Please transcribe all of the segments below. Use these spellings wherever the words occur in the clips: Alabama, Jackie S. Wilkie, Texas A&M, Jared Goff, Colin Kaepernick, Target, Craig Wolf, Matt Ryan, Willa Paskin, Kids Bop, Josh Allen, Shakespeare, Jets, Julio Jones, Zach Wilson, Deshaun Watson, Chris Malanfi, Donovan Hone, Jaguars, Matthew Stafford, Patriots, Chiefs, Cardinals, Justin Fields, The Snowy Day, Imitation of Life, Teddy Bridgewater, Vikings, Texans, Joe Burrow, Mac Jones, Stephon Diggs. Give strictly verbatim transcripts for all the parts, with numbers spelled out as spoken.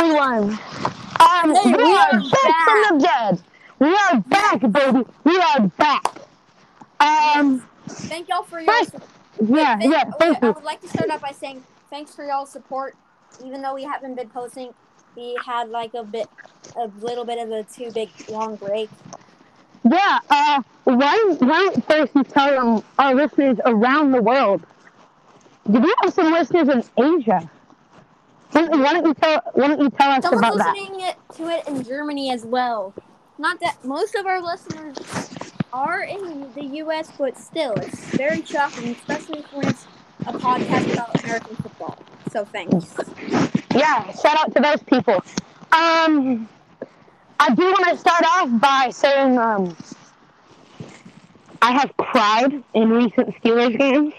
everyone. Um, we are back from the dead. We are back, baby. We are back. Um, thank y'all for your first, support. Yeah, thank, yeah, thank I, you. I would like to start out by saying thanks for y'all's support. Even though we haven't been posting, we had like a bit, a little bit of a too big long break. Yeah. Uh, why, why don't first you tell um, our listeners around the world? Do we have some listeners in Asia? Why don't you tell, why don't you tell us Someone's about that? Someone's listening to it in Germany as well. Not that most of our listeners are in the U S, but still, it's very shocking, especially when it's a podcast about American football. So thanks. Yeah, shout out to those people. Um, I do want to start off by saying um, I have cried in recent Steelers games.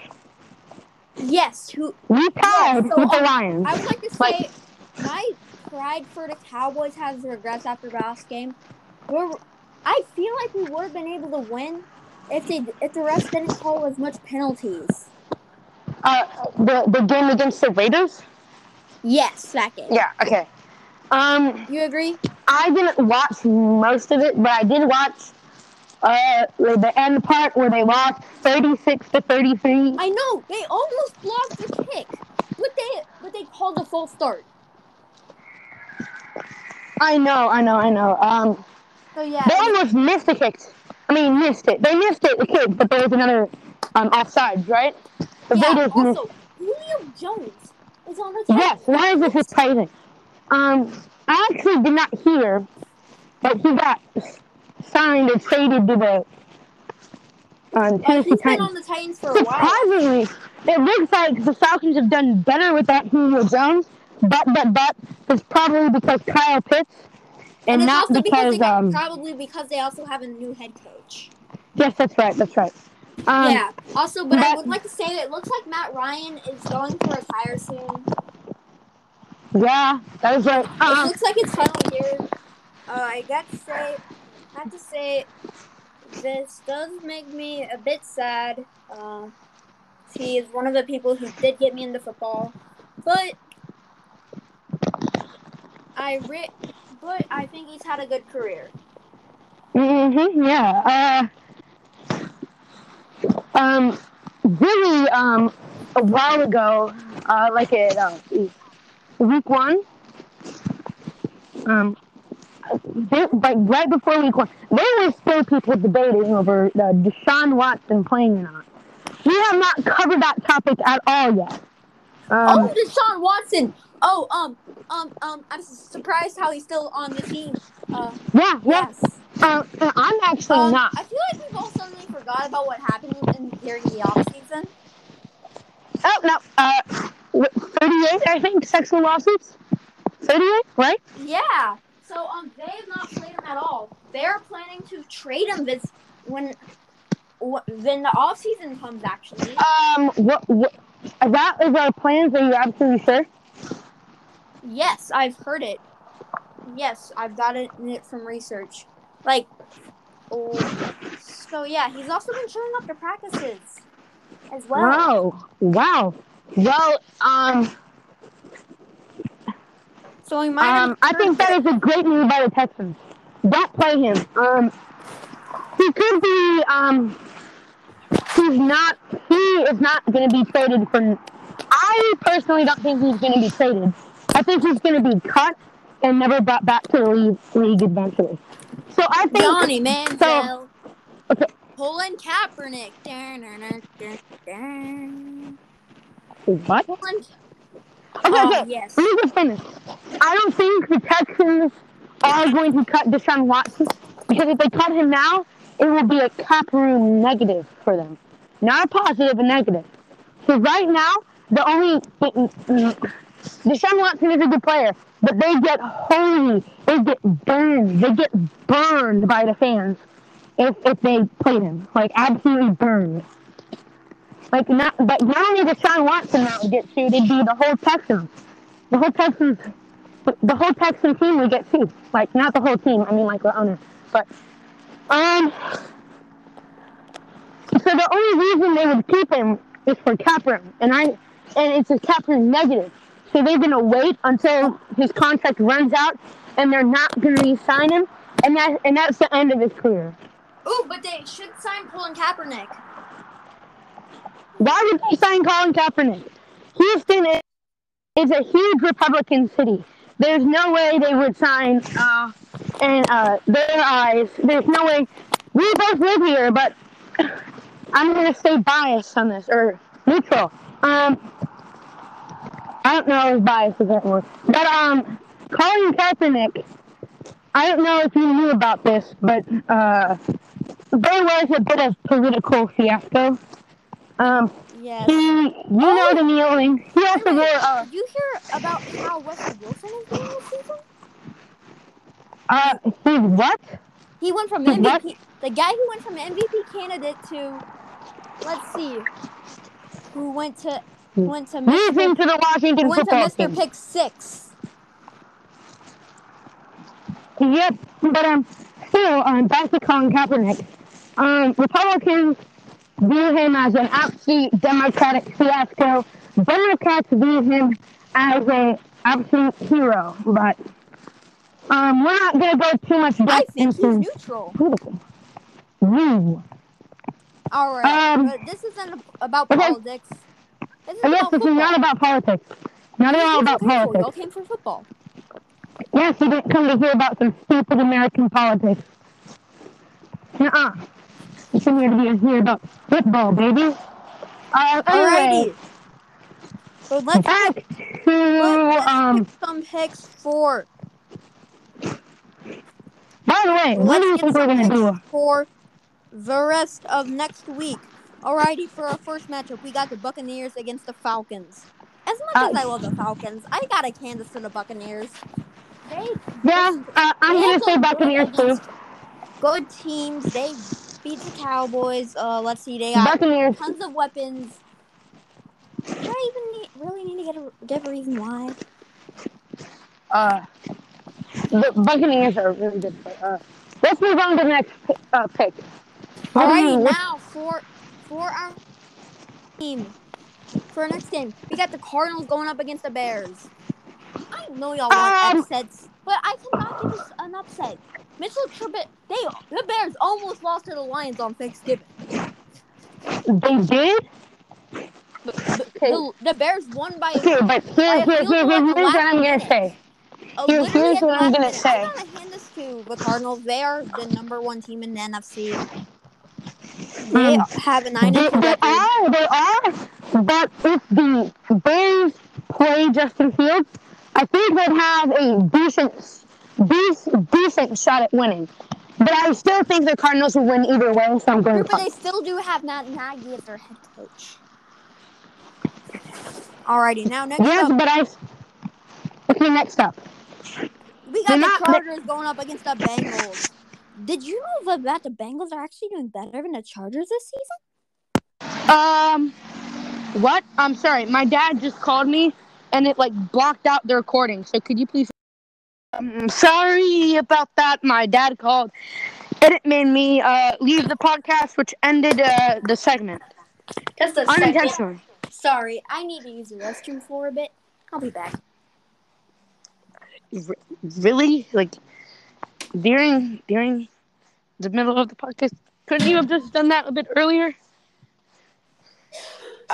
Yes, who we tied yeah, so, with the Lions. I would like to say like, my pride for the Cowboys has regressed after last game. We're, I feel like we would have been able to win if they if the refs didn't call as much penalties. Uh, the the game against the Raiders. Yes, that game. Yeah. Okay. Um, you agree? I didn't watch most of it, but I did watch. Uh, the end part where they lost thirty-six to thirty-three. I know they almost blocked the kick, but they but they called the full start. I know, I know, I know. Um, so yeah, they almost missed the kick. I mean, missed it. They missed it, the kick, but there was another um offsides, right? The yeah. Raiders also, missed. Julio Jones is on the. Yes. Why is this his Titan? Um, I actually did not hear, but he got. Signed or traded to the um, Tennessee Titans. On the Titans for Surprisingly, a while. It looks like the Falcons have done better without Julio Jones, but but but it's probably because Kyle Pitts, and, and not because, because they, um probably because they also have a new head coach. Yes, that's right, that's right. Um, yeah. Also, but, but I would like to say that it looks like Matt Ryan is going to retire soon. Yeah, that is right. Uh, it looks like it's finally here. Uh, I got to say. I have to say, this does make me a bit sad. Uh, he is one of the people who did get me into football, but I re- but I think he's had a good career. Mm-hmm, yeah. Uh, um, really, um, a while ago, uh, like it, uh, week one, um, They, like right before week one, there were still people debating over uh, Deshaun Watson playing or not. We have not covered that topic at all yet. Um, oh, Deshaun Watson! Oh, um, um, um, I'm surprised how he's still on the team. Uh, yeah, yes. yes. Uh, I'm actually um, not. I feel like we've all suddenly forgot about what happened in, during the offseason. Oh, no. Uh, thirty-eight, I think, sexual lawsuits? thirty-eight, right? Yeah. So um, they have not played him at all. They're planning to trade him this when when the offseason comes. Actually, um, what, what that is our plans. Are you absolutely sure? Yes, I've heard it. Yes, I've gotten it from research. Like, oh, so yeah, he's also been showing up to practices as well. Wow! Wow! Well, um. So we might um, I think that is a great move by the Texans. Don't play him. Um, he could be. Um, he's not. He is not going to be traded for. I personally don't think he's going to be traded. I think he's going to be cut and never brought back to the league, league eventually. So I think. Johnny Manziel. So, okay. Colin Kaepernick. Dun, dun, dun, dun. What? Colin, Okay, oh, okay. Yes. Let me just finish. I don't think the Texans are going to cut Deshaun Watson because if they cut him now, it will be a cap room negative for them. Not a positive, a negative. So right now, the only Deshaun Watson is a good player, but they get holy, they get burned, they get burned by the fans if if they played him. Like absolutely burned. Like not, but not only Deshaun Watson that would get sued, it'd be the whole Texans, the whole Texans, the whole Texan team would get sued. Like not the whole team, I mean like the owner. But um, so the only reason they would keep him is for cap room, and I, and it's a cap room negative. So they're going to wait until his contract runs out, and they're not going to re-sign him, and that and that's the end of his career. Ooh, but they should sign Colin Kaepernick. Why would they sign Colin Kaepernick? Houston is, is a huge Republican city. There's no way they would sign uh, in uh, their eyes. There's no way. We both live here, but I'm going to stay biased on this, or neutral. Um, I don't know if biased is that word. But um, Colin Kaepernick, I don't know if you knew about this, but uh, there was a bit of political fiasco. Um, yes. He, you oh. know the kneeling. He also wait, wore. Uh, did you hear about how Wesley Wilson is doing this season? Uh, he what? He went from M V P. The guy who went from M V P candidate to, let's see, who went to went to Mister to the Washington went to Mister Team. Pick Six. Yep, but um, still um, back to Colin Kaepernick. Um, Republicans view him as an absolute Democratic fiasco. Democrats view him as an absolute hero, but um, we're not going to go too much depth into. I think he's neutral. Mm. All right, um, but this isn't about okay. politics. This is yes, this is not about politics. Not at all about politics. Y'all came for football. Yes, you didn't come to hear about some stupid American politics. Nuh-uh. You came here to hear about football, baby. Uh, anyway. Alrighty. So let's back pick, to let's um. pick some picks for. By the way, what do you think we're gonna do for the rest of next week? Alrighty, for our first matchup, we got the Buccaneers against the Falcons. As much uh, as I love the Falcons, I gotta Kansas to the Buccaneers. They, yeah, uh, I'm going to say Buccaneers, too. Good teams. They beat the Cowboys. Uh, let's see. They got Buccaneers. Tons of weapons. Do I even need, really need to get a, get a reason why? Uh, the Buccaneers are really good. Uh, let's move on to the next uh, pick. All right, now for, for our team, for our next game, we got the Cardinals going up against the Bears. I know y'all want um, upsets, but I cannot give us an upset. Mitchell Trubisky, they the Bears almost lost to the Lions on Thanksgiving. They did? But, but okay. the, the Bears won by a okay, but here's, by a here's, here's, here's what I'm going to say. Here's, here's what I'm going to say. I'm going to hand this to the Cardinals. They are the number one team in the N F C. They um, have a nine and two they, they are, they are. But if the Bears play Justin Fields, I think they'd have a decent, decent, decent shot at winning. But I still think the Cardinals will win either way, so I'm going to But they still do have Matt Nagy as their head coach. Alrighty, now next yes, up. Yes, but I... Okay, next up. We got We're the not, Chargers but... going up against the Bengals. Did you know that the Bengals are actually doing better than the Chargers this season? Um, what? I'm sorry. My dad just called me. And it, like, blocked out the recording. So could you please... I'm sorry about that. My dad called. And it made me uh, leave the podcast, which ended uh, the segment. Just a Unintentional. second. Sorry, I need to use the restroom for a bit. I'll be back. R- really? Like, during during the middle of the podcast? Couldn't you have just done that a bit earlier?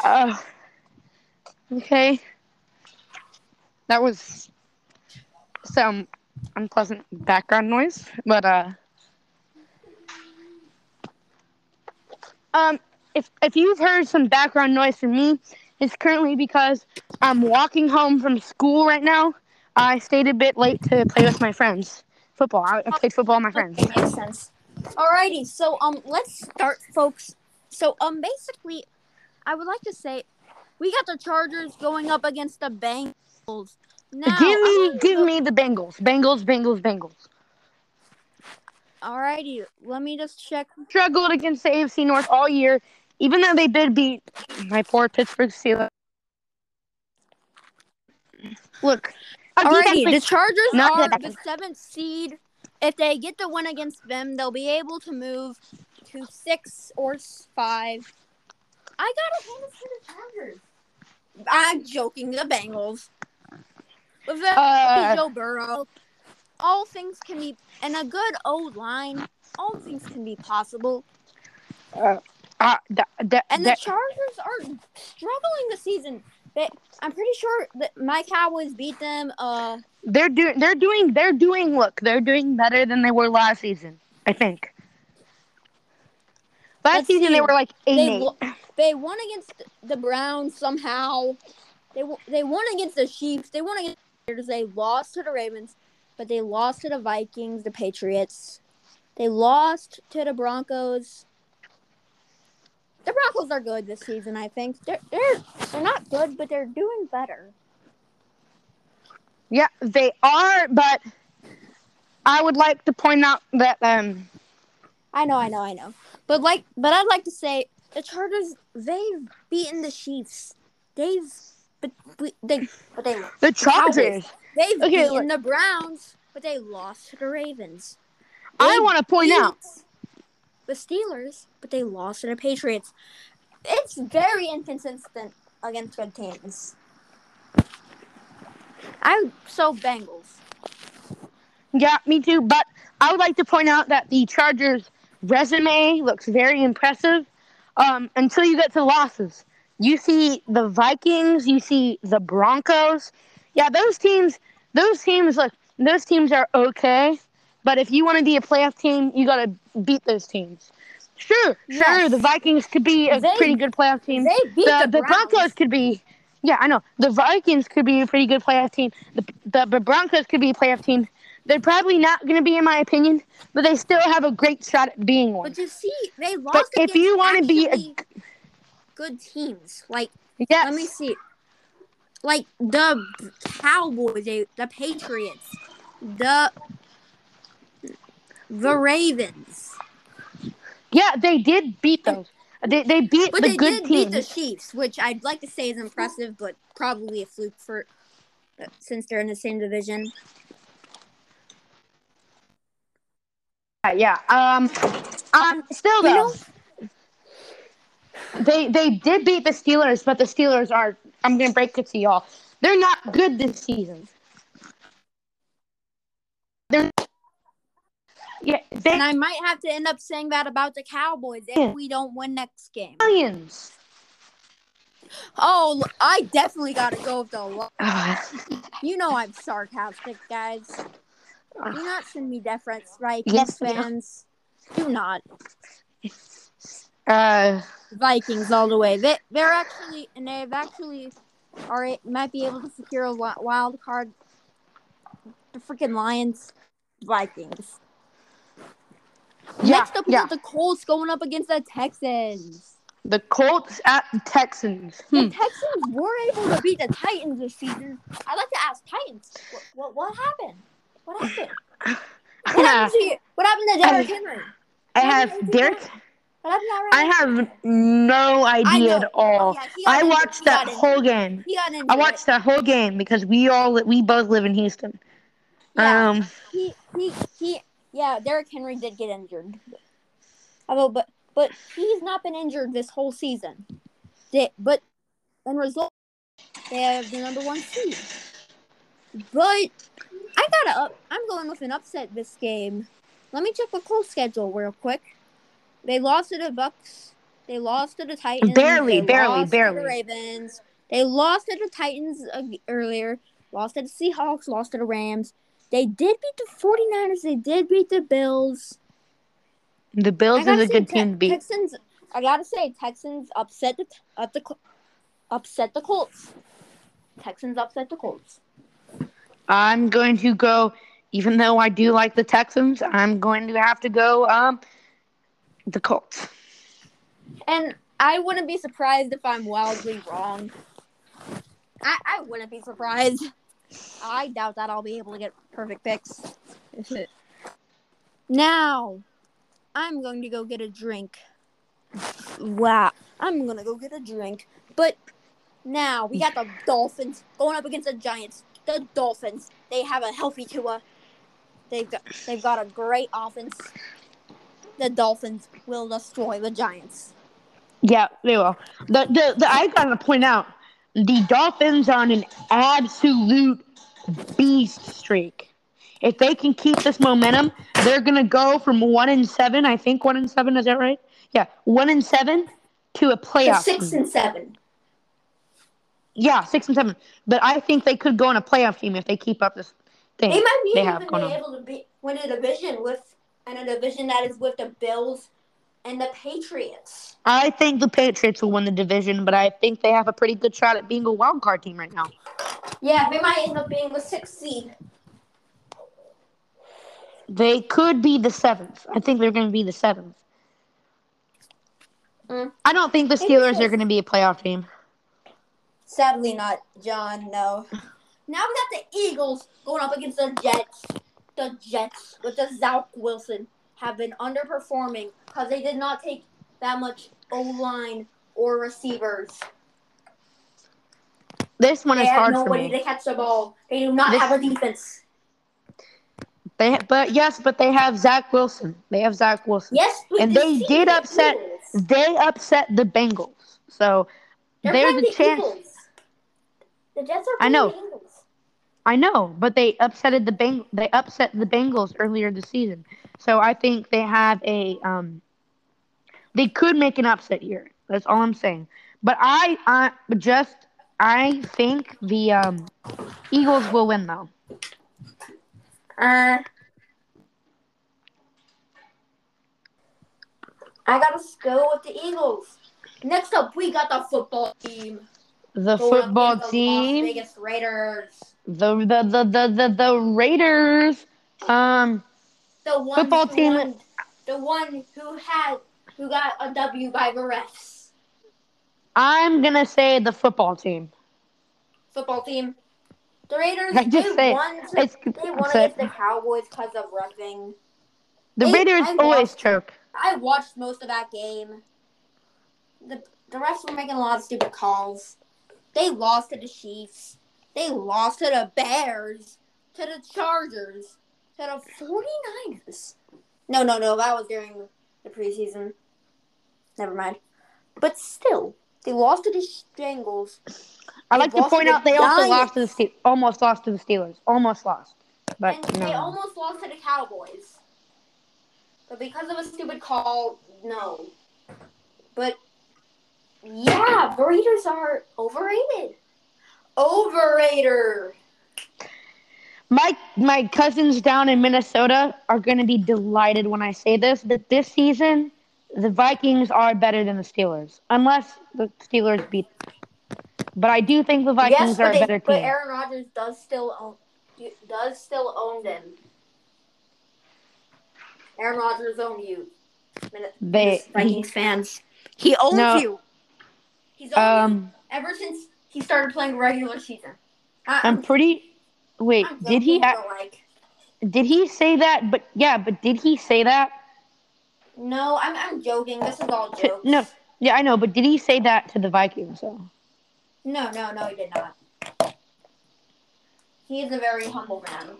Uh, okay. That was some unpleasant background noise, but uh, um, if if you've heard some background noise from me, it's currently because I'm walking home from school right now. I stayed a bit late to play with my friends. Football. I, I played football with my friends. Okay, makes sense. Alrighty, so um, let's start, folks. So um, basically, I would like to say we got the Chargers going up against the Bengals. Now, give me, give me the Bengals. Bengals, Bengals, Bengals. Alrighty, let me just check. Struggled against the A F C North all year, even though they did beat my poor Pittsburgh Steelers. Look, alrighty, the Chargers are the seventh seed. If they get the win against them, they'll be able to move to six or five. I gotta hand it to the Chargers. I'm joking, the Bengals. With that, uh, Joe Burrow, all things can be, and a good old line, all things can be possible. Uh, uh, th- th- and the th- Chargers are struggling this season. They, I'm pretty sure that my Cowboys beat them. Uh, they're doing, they're doing, they're doing. Look, they're doing better than they were last season. I think. Last season see. they were like eight. They, they won against the Browns somehow. They they won against the Chiefs. They won against the Raiders. They lost to the Ravens, but they lost to the Vikings, the Patriots. They lost to the Broncos. The Broncos are good this season, I think. They're they're they're not good, but they're doing better. Yeah, they are. But I would like to point out that um. I know, I know, I know. But like, but I'd like to say the Chargers, they've beaten the Chiefs. They've, but we, they, but they the Chargers. The Cowboys, they've okay, beaten look. the Browns, but they lost to the Ravens. They I want to point out the Steelers, but they lost to the Patriots. It's very inconsistent against good teams. I'm so Bengals. Yeah, me too. But I would like to point out that the Chargers' resume looks very impressive um, until you get to losses. You see the Vikings, you see the Broncos. Yeah, those teams, those teams look, those teams are okay. But if you want to be a playoff team, you got to beat those teams. Sure, yes. sure, the Vikings could be a they, pretty good playoff team. They beat the, the, the Broncos could be. Yeah, I know the Vikings could be a pretty good playoff team. The the, the Broncos could be a playoff team. They're probably not going to be, in my opinion, but they still have a great shot at being one. But you see, they lost but against if you want to be a... good teams. Like, yes. let me see. Like, the Cowboys, they, the Patriots, the the Ravens. Yeah, they did beat those. They, they beat but the they good teams. But they did beat the Chiefs, which I'd like to say is impressive, but probably a fluke for since they're in the same division. Yeah. Um. Um. Still though, you know, they they did beat the Steelers, but the Steelers are. I'm gonna break it to y'all. They're not good this season. They're. Yeah. They, and I might have to end up saying that about the Cowboys if we don't win next game. Lions. Oh, I definitely gotta go with the Lions. You know I'm sarcastic, guys. Do not send me deference, right? Yes, fans. Do not. Uh, Vikings all the way. They, they're actually, and they've actually, are might be able to secure a wild card. The freaking Lions, Vikings. Yeah, Next up yeah. is the Colts going up against the Texans. The Colts at the Texans. The hmm. Texans were able to beat the Titans this season. I'd like to ask Titans, what what, what happened? What happened? What happened to you? What happened to Derrick Henry? I have Derrick. What happened to Derrick? I have no idea at all. Oh, yeah, I watched that whole game. I watched that whole game because we all we both live in Houston. Yeah, um. He he he. Yeah, Derrick Henry did get injured. Although, but but he's not been injured this whole season. They, but end result, they have the number one seed. But. I gotta up. I'm going with an upset this game. Let me check the Colts schedule real quick. They lost to the Bucks. They lost to the Titans. Barely, they barely, lost barely. To the Ravens. They lost to the Titans uh, earlier. Lost to the Seahawks. Lost to the Rams. They did beat the forty-niners. They did beat the Bills. The Bills is a good te- team to beat. Texans. I gotta say, Texans upset the up the upset the Colts. Texans upset the Colts. I'm going to go, even though I do like the Texans, I'm going to have to go um, the Colts. And I wouldn't be surprised if I'm wildly wrong. I, I wouldn't be surprised. I doubt that I'll be able to get perfect picks. Now, I'm going to go get a drink. Wow. I'm going to go get a drink. But now, we got the Dolphins going up against the Giants. The Dolphins, they have a healthy Tua. They've got, they've got a great offense. The Dolphins will destroy the Giants. Yeah, they will. The, the, the I got to point out, the Dolphins are on an absolute beast streak. If they can keep this momentum, they're going to go from one and seven. I think one and seven. Is that right? Yeah, one and seven to a playoff. So six team. and seven. Yeah, six and seven. But I think they could go on a playoff team if they keep up this thing. They might be even be able to be, win a division with and a division that is with the Bills and the Patriots. I think the Patriots will win the division, but I think they have a pretty good shot at being a wild card team right now. Yeah, they might end up being the sixth seed. They could be the seventh. I think they're going to be the seventh. Mm. I don't think the Steelers because... are going to be a playoff team. Sadly not, John, no. Now we got the Eagles going up against the Jets. The Jets with the Zach Wilson have been underperforming because they did not take that much O-line or receivers. This one they is hard for me. They have nobody to catch the ball. They do not this... have a defense. They, ha- but yes, but they have Zach Wilson. They have Zach Wilson. Yes, and they did upset. Eagles. They upset the Bengals. So They're there's a chance. Eagles. The Jets are. I know. The I know, but they upsetted the Beng- They upset the Bengals earlier this season. So I think they have a. Um, they could make an upset here. That's all I'm saying. But I, uh, just I think the um, Eagles will win though. Uh, I gotta go with the Eagles. Next up, we got the football team. The Going football team. The Las Vegas Raiders. The the the the the, the Raiders. Um. The one football team. Won, the one who had who got a W by the refs. I'm gonna say the football team. Football team. The Raiders, I just they, won to, it's, they won against the Cowboys because of roughing. The they, Raiders I always watched, choke. I watched most of that game. The, the refs were making a lot of stupid calls. They lost to the Chiefs. They lost to the Bears. To the Chargers. To the forty-niners. No, no, no. That was during the preseason. Never mind. But still, they lost to the Bengals. I'd like to point out they also lost to the Ste- almost lost to the Steelers. Almost lost. But and no. They almost lost to the Cowboys. But because of a stupid call, no. But, yeah, the Raiders are overrated. Overrated. My, my cousins down in Minnesota are going to be delighted when I say this, that this season, the Vikings are better than the Steelers. Unless the Steelers beat them. But I do think the Vikings yes, are they, a better but team. But Aaron Rodgers does still own does still own them. Aaron Rodgers own you. They Vikings he, fans. He owns no, you. He's owned um, you ever since he started playing regular season. I, I'm, I'm pretty. Wait, I'm did he? Ha- like. Did he say that? But yeah, but did he say that? No, I'm I'm joking. This is all jokes. To, no, yeah, I know. But did he say that to the Vikings? So. No, no, no, he did not. He is a very humble man.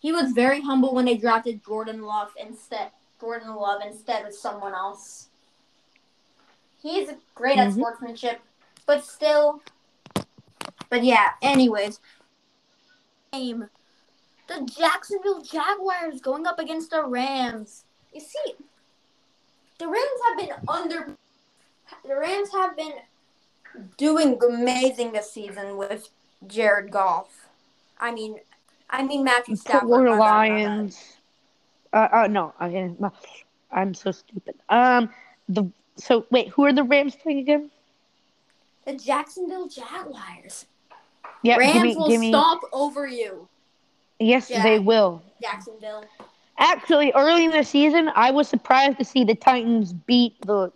He was very humble when they drafted Jordan Love instead Jordan Love instead of someone else. He's great mm-hmm. at sportsmanship, but still. But yeah, anyways. Game. The Jacksonville Jaguars going up against the Rams. You see, the Rams have been under the Rams have been doing amazing this season with Jared Goff. I mean, I mean Matthew Stafford. Poor Lions. Uh, uh, no, I, I'm so stupid. Um, the so wait, who are the Rams playing again? The Jacksonville Jaguars. Yeah, Rams give me, will give me... stomp over you. Yes, Jack, they will. Jacksonville. Actually, early in the season, I was surprised to see the Titans beat the.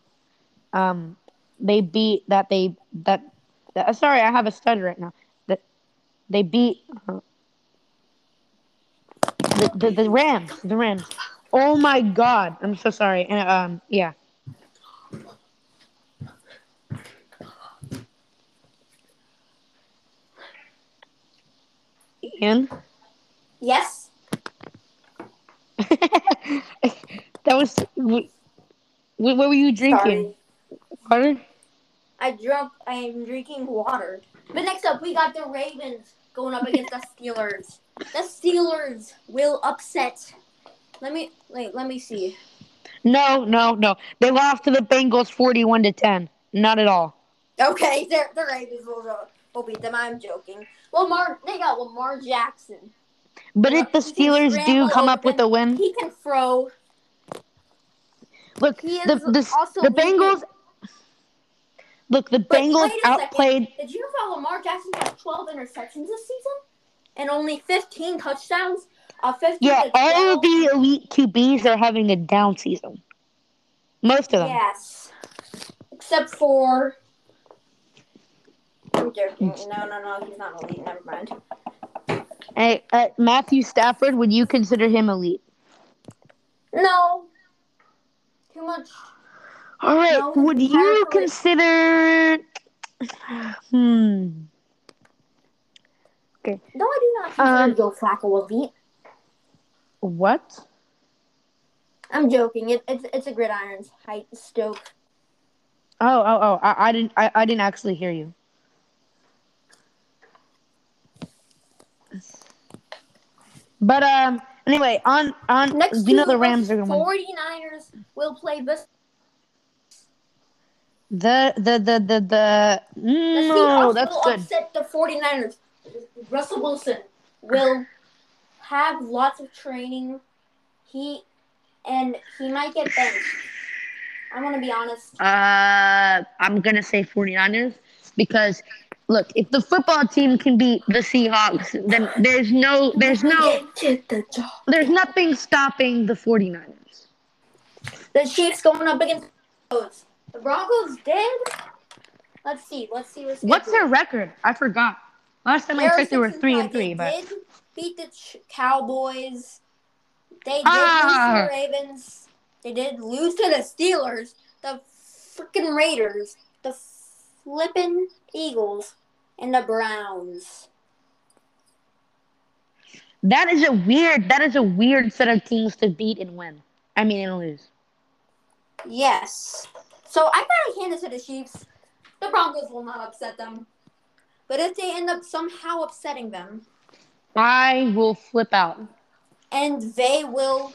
Um, they beat that they that. that sorry, I have a stutter right now. That they beat. Uh, The, the the Rams, the Rams. Oh my God, I'm so sorry. And um, yeah. Ian? Yes. that was. What, what were you drinking? Sorry. Water. I drunk. I am drinking water. But next up, we got the Ravens going up against the Steelers. The Steelers will upset. Let me wait. Let me see. No, no, no. They lost to the Bengals forty-one to ten. Not at all. Okay, the Ravens will, will beat them. I'm joking. Lamar, they got Lamar Jackson. But if the Steelers do come up with a win, he can throw. Look, he the the, also the Bengals. Look, the Bengals outplayed. Second. Did you know how Lamar Jackson has twelve interceptions this season and only fifteen touchdowns? Uh, yeah, to all of the elite Q Bs are having a down season. Most of them. Yes. Except for... I'm joking. No, no, no. He's not elite. Never mind. Hey, uh, Matthew Stafford, would you consider him elite? No. Too much. All right. No, would you consider... hmm. Okay. No, I do not consider um, Joe Flacco elite. What? I'm joking. It, it's it's a Gridiron height stoke. Oh oh oh! I, I didn't I, I didn't actually hear you. But um. Anyway, on on next, you know the Rams are going to win. forty-niners will play this. The the the the the. No, that's good. The Steelers upset the forty-niners. Russell Wilson will have lots of training. He and he might get benched. I'm gonna be honest. Uh, I'm gonna say forty-niners because look, if the football team can beat the Seahawks, then there's no, there's no, there's nothing stopping the forty-niners. The Chiefs going up against the Broncos. The Broncos did. Let's see. Let's see what's. What's their record? I forgot. Last time I checked, they were three and three, but. Beat the Ch- Cowboys. They did ah. lose to the Ravens. They did lose to the Steelers, the freaking Raiders, the flippin' Eagles, and the Browns. That is a weird. That is a weird set of teams to beat and win. I mean, and lose. Yes. So I gotta hand this to the Chiefs. The Broncos will not upset them, but if they end up somehow upsetting them. I will flip out. And they will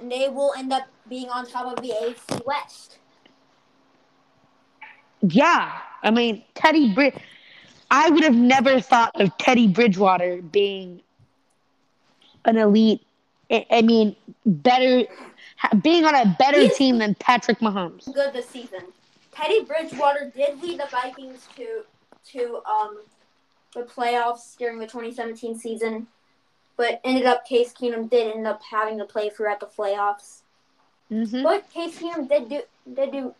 they will end up being on top of the A F C West. Yeah. I mean, Teddy Brid I would have never thought of Teddy Bridgewater being an elite I mean, better being on a better He's team than Patrick Mahomes. Good this season. Teddy Bridgewater did lead the Vikings to to um the playoffs during the twenty seventeen season, but ended up Case Keenum did end up having to play throughout the playoffs. Mm-hmm. But Case Keenum did do did do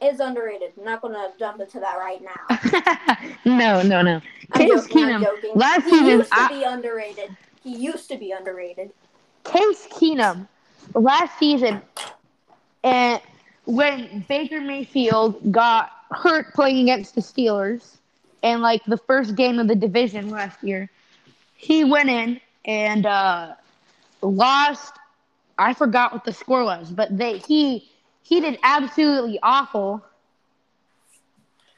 is underrated. I'm not gonna jump into that right now. no, no, no. I'm Case joking, Keenum. Joking. Last he season, used to I... be underrated. He used to be underrated. Case Keenum, last season, and when Baker Mayfield got hurt playing against the Steelers. And, like, the first game of the division last year, he went in and uh, lost. I forgot what the score was, but they he he did absolutely awful.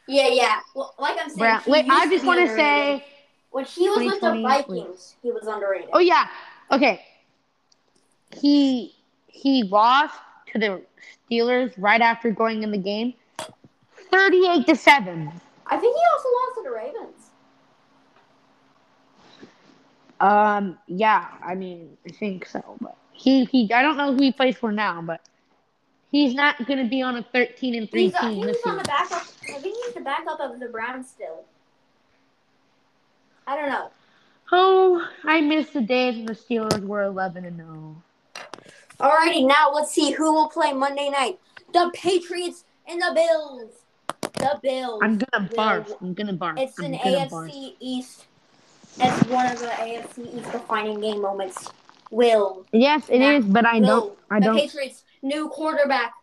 Yeah, yeah. Well, like I'm saying, Brown, wait, I just want to say when he was with the Vikings, he was underrated. Oh yeah, okay. He he lost to the Steelers right after going in the game, thirty-eight to seven. I think he also lost to the Ravens. Um, yeah, I mean, I think so, but he, he I don't know who he plays for now, but he's not going to be on a thirteen and three team. I think he's on the backup. I think he's the backup of the Browns still. I don't know. Oh, I miss the days when the Steelers were eleven and zero. Alrighty, now let's see who will play Monday night: the Patriots and the Bills. The Bills. I'm gonna barf. I'm gonna barf. It's an A F C East. It's one of the A F C East defining game moments. Will. Yes, it is, but I don't. I don't. The Patriots' new quarterback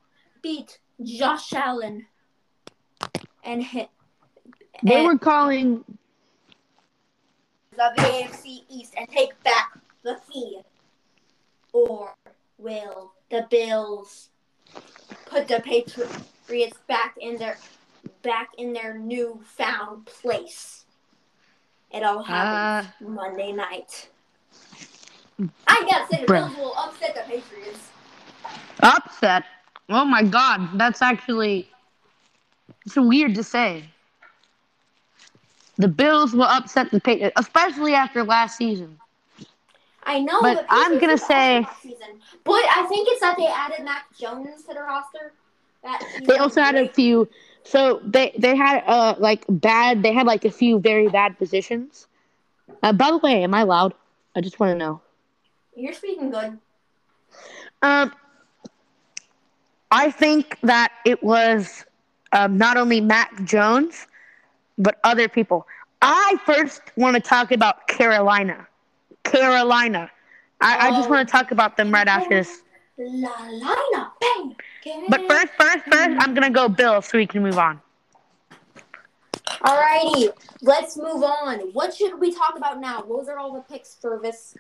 beat Josh Allen and hit. They were calling the A F C East and take back the fee. Or will the Bills put the Patriots back in their? Back in their newfound place It all happened uh, Monday night. I gotta say, the Bills will upset the Patriots. Upset? Oh my God, that's actually it's weird to say. The Bills will upset the Patriots, especially after last season. I know, but, but I'm gonna say. But I think it's that they added Mac Jones to the roster. That they also had a few. So they they had uh like bad. They had like a few very bad positions. Uh, by the way, am I loud? I just want to know. You're speaking good. Um, I think that it was um, not only Mac Jones, but other people. I first want to talk about Carolina. Carolina. I, oh. I just want to talk about them right after this. Carolina, bang. But first, first, first, I'm going to go Bills so we can move on. Alrighty, let's move on. What should we talk about now? Those are all the picks for this.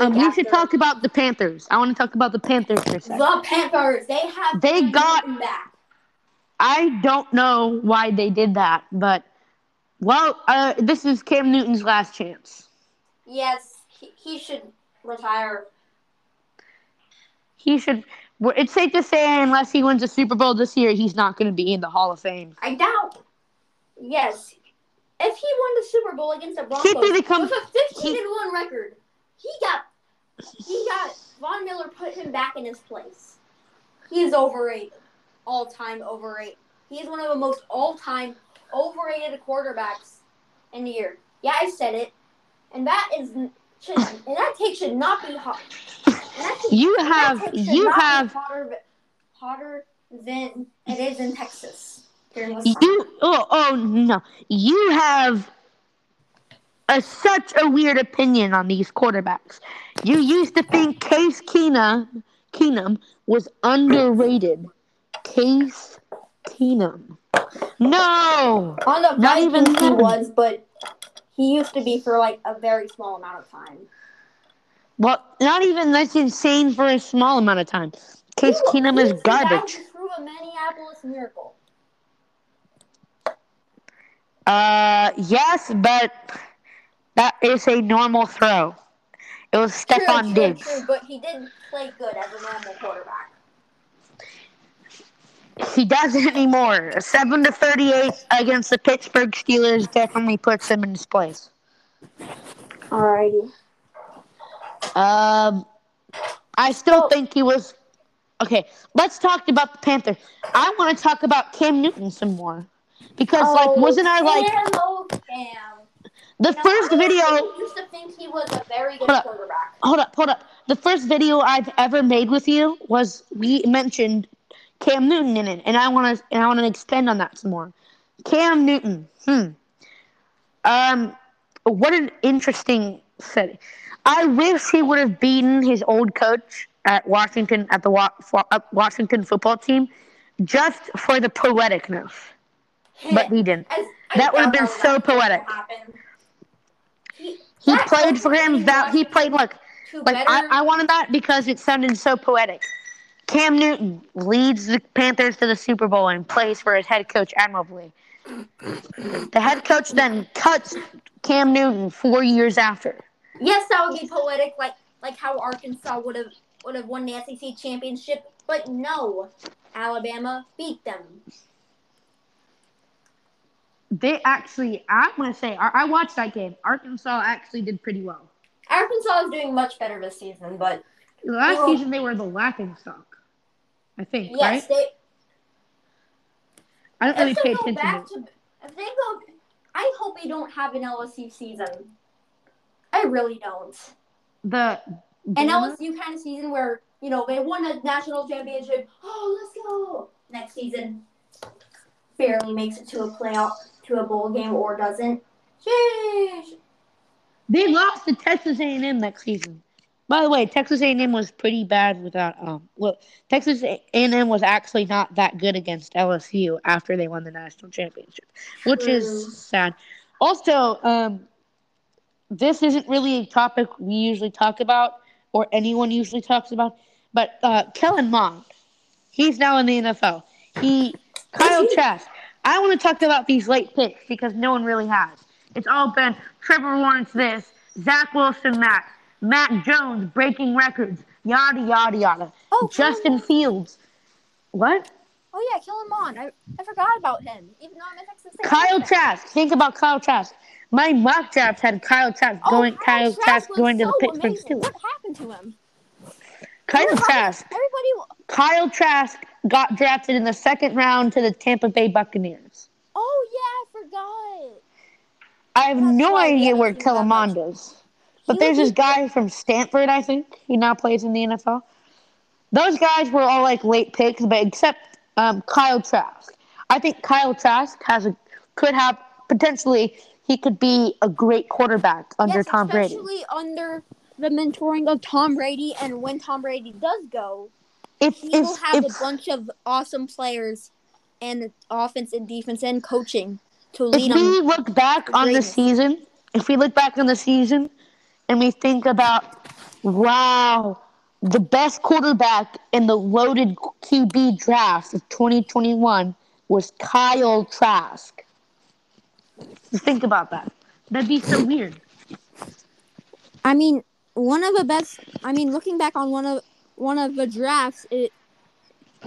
Um, we should talk about the Panthers. I want to talk about the Panthers for a second. The Panthers, they have they got back. I don't know why they did that, but well, uh, this is Cam Newton's last chance. Yes, he, he should retire. He should. It's safe to say, unless he wins a Super Bowl this year, he's not going to be in the Hall of Fame. I doubt. Yes, if he won the Super Bowl against the Broncos become, with a fifteen and one record, he got he got Von Miller put him back in his place. He is overrated, all time overrated. He is one of the most all time overrated quarterbacks in the year. Yeah, I said it, and that is should, and that take should not be hot. You have you have hotter, hotter than it is in Texas. You oh oh no! You have a, such a weird opinion on these quarterbacks. You used to think Case Keenum Keenum was underrated. Case Keenum. No, on the Vikings he was, but he used to be for like a very small amount of time. Well, not even that's insane for a small amount of time. Case he, Keenum he is garbage. Through a Minneapolis miracle. Uh, yes, but that is a normal throw. It was Stephon Diggs. True, true, but he didn't play good as a normal quarterback. He doesn't anymore. A seven to thirty-eight against the Pittsburgh Steelers definitely puts him in his place. Alrighty. Um, I still oh. think he was... Okay, let's talk about the Panthers. I want to talk about Cam Newton some more. Because, oh, like, wasn't I, like... The now, first I video... I used to think he was a very good hold quarterback. Up, hold up, hold up. The first video I've ever made with you was... We mentioned Cam Newton in it. And I want to and I want to expand on that some more. Cam Newton. Hmm. Um, what an interesting setting. I wish he would have beaten his old coach at Washington, at the Wa- Washington football team, just for the poeticness. But he didn't. As, that would have been so poetic. He, he played for him. That he played. Look, like I, I wanted that because it sounded so poetic. Cam Newton leads the Panthers to the Super Bowl and plays for his head coach admirably. The head coach then cuts Cam Newton four years after. Yes, that would be poetic, like like how Arkansas would have would have won the S E C championship, but no, Alabama beat them. They actually, I want to say, I watched that game. Arkansas actually did pretty well. Arkansas is doing much better this season, but... Last well, season, they were the laughing stock, I think, yes, right? Yes, they... I don't really pay attention back to, to if they go, I hope they don't have an L S U season. I really don't. The... An yeah. L S U kind of season where, you know, they won a national championship. Oh, let's go! Next season, barely makes it to a playoff. To a bowl game or doesn't. Sheesh. They lost to Texas A and M next season. By the way, Texas A and M was pretty bad without um. Well, Texas A and M was actually not that good against L S U after they won the national championship, which True. is sad. Also, um, this isn't really a topic we usually talk about or anyone usually talks about, but uh, Kellen Mond, he's now in the N F L. He Kyle Trask. I want to talk about these late picks because no one really has. It's all been Trevor Lawrence this, Zach Wilson that, Matt Jones breaking records, yada, yada, yada. Oh, Justin Fields. What? Oh, yeah, kill him on. I, I forgot about him. Even though I'm a Texas fan. Kyle Trask. Think about Kyle Trask. My mock drafts had Kyle Trask oh, going, Kyle Trask, Trask going to so the Pittsburgh Steelers. What happened to him? Kyle everybody, Trask. Everybody... Kyle Trask got drafted in the second round to the Tampa Bay Buccaneers. Oh, yeah, I forgot. I have That's no idea where Telemondo's. But he there's this guy good. from Stanford, I think. He now plays in the N F L. Those guys were all, like, late picks, but except um, Kyle Trask. I think Kyle Trask has a, could have, potentially, he could be a great quarterback under yes, Tom Brady. Especially under the mentoring of Tom Brady, and when Tom Brady does go, if, he if, will have if, a bunch of awesome players and offense and defense and coaching to lead on. If we look back on the season, if we look back on the season and we think about, wow, the best quarterback in the loaded Q B draft of twenty twenty-one was Kyle Trask. Just think about that. That'd be so weird. I mean, one of the best. I mean, looking back on one of one of the drafts, it.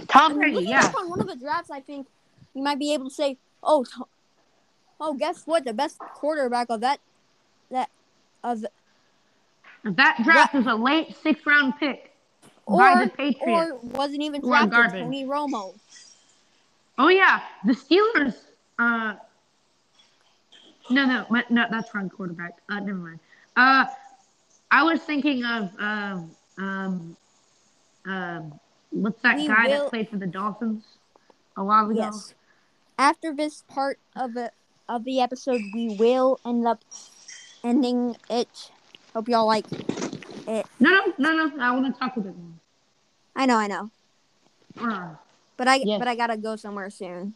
Tom Brady, I mean, looking yeah. back on one of the drafts, I think you might be able to say, "Oh, oh, guess what? The best quarterback of that that of that draft that, was a late sixth round pick or, by the Patriots, or wasn't even drafted, Tony Romo." Oh yeah, the Steelers. Uh, no, no, no, that's wrong. Quarterback. Uh, never mind. Uh. I was thinking of um um um what's that we guy will... that played for the Dolphins a while ago? Yes. After this part of the of the episode, we will end up ending it. Hope y'all like it. No, no, no, no. I want to talk a bit more. I know, I know. Uh, but I yes. but I gotta go somewhere soon.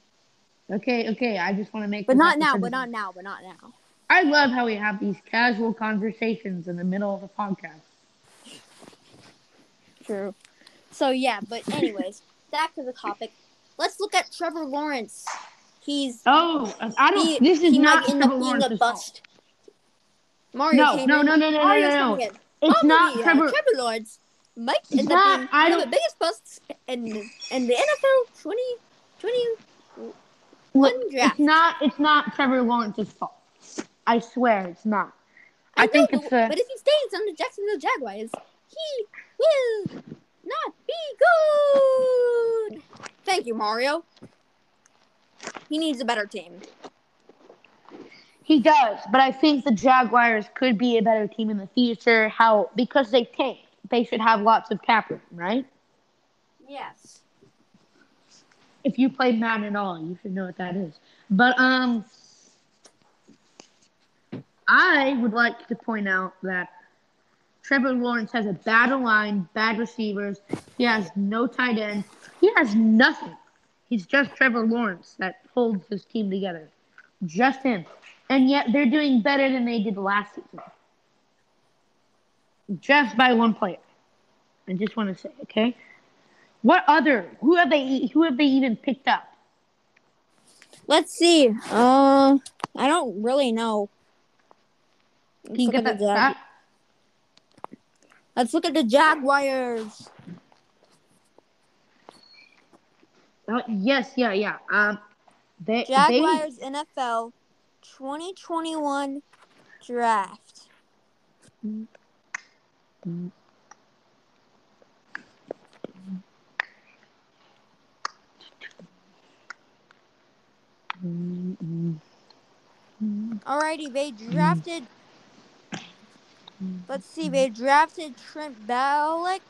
Okay, okay. I just want to make. But not now. But not now. But not now. I love how we have these casual conversations in the middle of a podcast. True. So, yeah, but anyways, back to the topic. Let's look at Trevor Lawrence. He's... Oh, I don't... He, this is he not might end Trevor up being Lawrence's a bust. Fault. Mario no, no, no, no, no, no, no, no, no. It's not the, Trevor... Uh, Trevor Lawrence might end not, up being I one don't... of the biggest busts in, in the N F L twenty twenty-one draft. It's not, it's not Trevor Lawrence's fault. I swear it's not. I, I know, think it's but, a... but if he stays on the Jacksonville Jaguars, he will not be good. Thank you, Mario. He needs a better team. He does, but I think the Jaguars could be a better team in the future. How because they tanked, they should have lots of cap room, right? Yes. If you play Madden at all, you should know what that is. But um. I would like to point out that Trevor Lawrence has a bad line, bad receivers. He has no tight end. He has nothing. He's just Trevor Lawrence that holds his team together. Just him. And yet they're doing better than they did last season. Just by one player. I just want to say, okay? What other? Who have they Who have they even picked up? Let's see. Uh, I don't really know. Can you get that stat? Let's look at the Jaguars. Uh, yes, yeah, yeah. Um, they, Jaguars they... N F L twenty twenty-one draft. Alrighty, they drafted. Let's see, they drafted Trent Balak.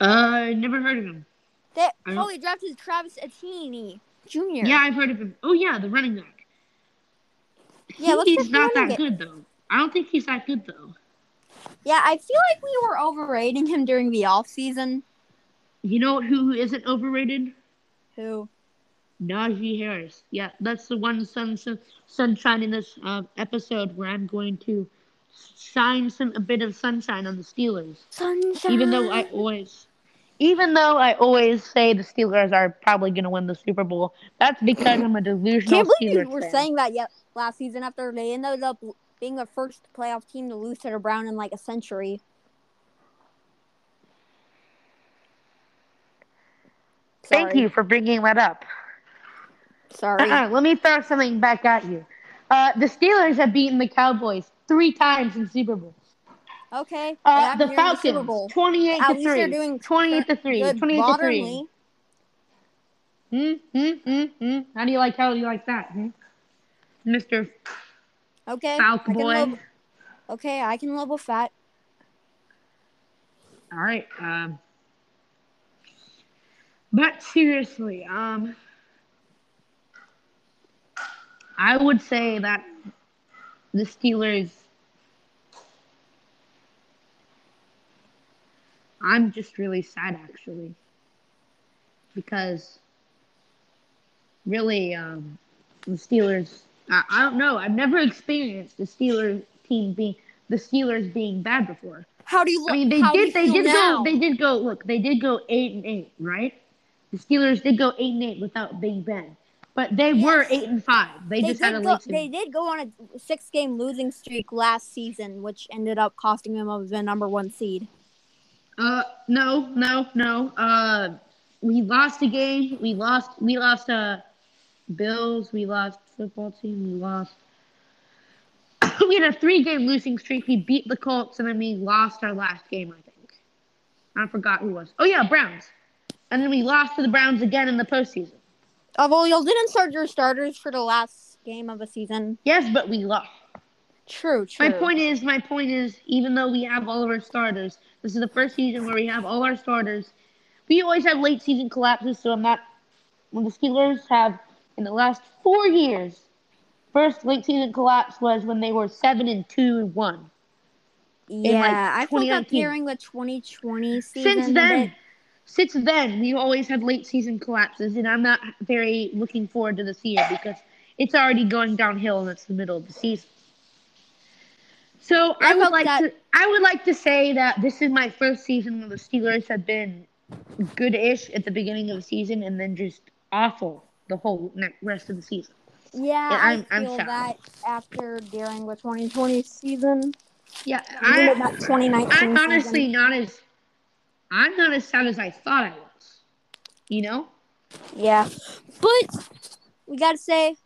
Uh, I never heard of him. They, oh, they drafted Travis Etienne Junior Yeah, I've heard of him. Oh, yeah, the running back. Yeah, he, he's not that good, though. I don't think he's that good, though. Yeah, I feel like we were overrating him during the offseason. You know who isn't overrated? Who? Najee Harris. Yeah, that's the one sun, sun, sunshine in this uh, episode where I'm going to shine some a bit of sunshine on the Steelers. Sunshine. Even though I always even though I always say the Steelers are probably going to win the Super Bowl, that's because I'm a delusional Steelers fan. Can't believe you were saying that yet last season after they ended up being the first playoff team to lose to the Browns in like a century. Sorry. Thank you for bringing that up. Sorry. Uh-uh, let me throw something back at you. Uh, the Steelers have beaten the Cowboys three times in Super Bowl. Okay. Uh, the Falcons, twenty-eight to three. Doing twenty-eight to three. Twenty-eight to three. Hmm. Hmm. Hmm. Hmm. How do you like? How do you like that, hmm? Mister Okay. Falcon boy. Live, okay, I can level fat. All right. Um. But seriously, um, I would say that the Steelers. I'm just really sad, actually, because really, um, the Steelers. I, I don't know. I've never experienced the Steelers team being the Steelers being bad before. How do you look? I mean, they How did. They did now? go. They did go. Look, they did go eight and eight, right? The Steelers did go eight and eight without Big Ben, but they yes. were eight and five. They, they just had a late. They did go on a six-game losing streak last season, which ended up costing them of the number one seed. Uh, no, no, no. Uh, we lost a game. We lost, we lost, uh, Bills. We lost football team. We lost. We had a three-game losing streak. We beat the Colts, and then we lost our last game, I think. I forgot who it was. Oh, yeah, Browns. And then we lost to the Browns again in the postseason. Oh, well, you didn't start your starters for the last game of the season. Yes, but we lost. True, true. My point is, my point is, even though we have all of our starters, this is the first season where we have all our starters. We always have late season collapses, so I'm not. When the Steelers have in the last four years, first late season collapse was when they were seven and two and one. Yeah, like I feel like during the twenty twenty season. Since then, bit. since then, we always have late season collapses, and I'm not very looking forward to this year because it's already going downhill, and it's the middle of the season. So I, I would like that. to I would like to say that this is my first season where the Steelers have been good-ish at the beginning of the season and then just awful the whole rest of the season. Yeah, and I'm, I feel I'm that after during the twenty twenty season. Yeah, I, that twenty nineteen I'm honestly season. not as I'm not as sad as I thought I was. You know? Yeah, but we gotta say.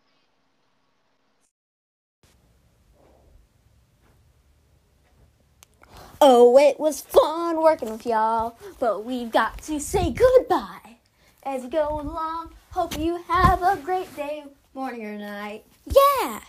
Oh, it was fun working with y'all, but we've got to say goodbye as we go along. Hope you have a great day, morning or night. Yeah!